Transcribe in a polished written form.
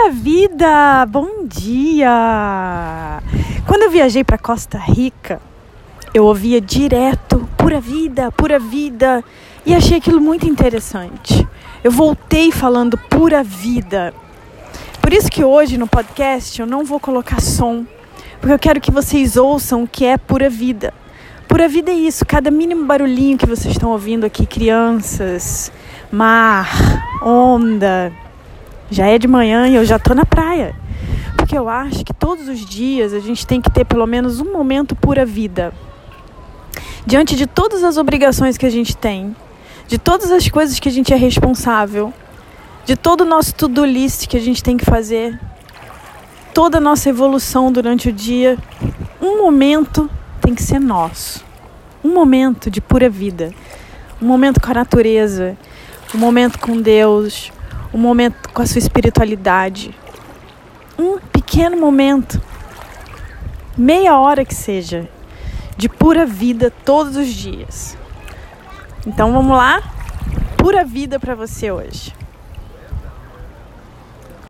Pura vida! Bom dia! Quando eu viajei para Costa Rica, eu ouvia direto Pura vida, Pura vida, e achei aquilo muito interessante. Eu voltei falando Pura vida. Por isso que hoje no podcast eu não vou colocar som, porque eu quero que vocês ouçam o que é Pura vida. Pura vida é isso, cada mínimo barulhinho que vocês estão ouvindo aqui, crianças, mar, onda. Já é de manhã e eu já tô na praia. Porque eu acho que todos os dias a gente tem que ter pelo menos um momento pura vida. Diante de todas as obrigações que a gente tem, de todas as coisas que a gente é responsável, de todo o nosso to-do list que a gente tem que fazer, toda a nossa evolução durante o dia, um momento tem que ser nosso. Um momento de pura vida. Um momento com a natureza, um momento com Deus, um momento com a sua espiritualidade, um pequeno momento, meia hora que seja, de pura vida todos os dias. Então vamos lá, pura vida para você hoje.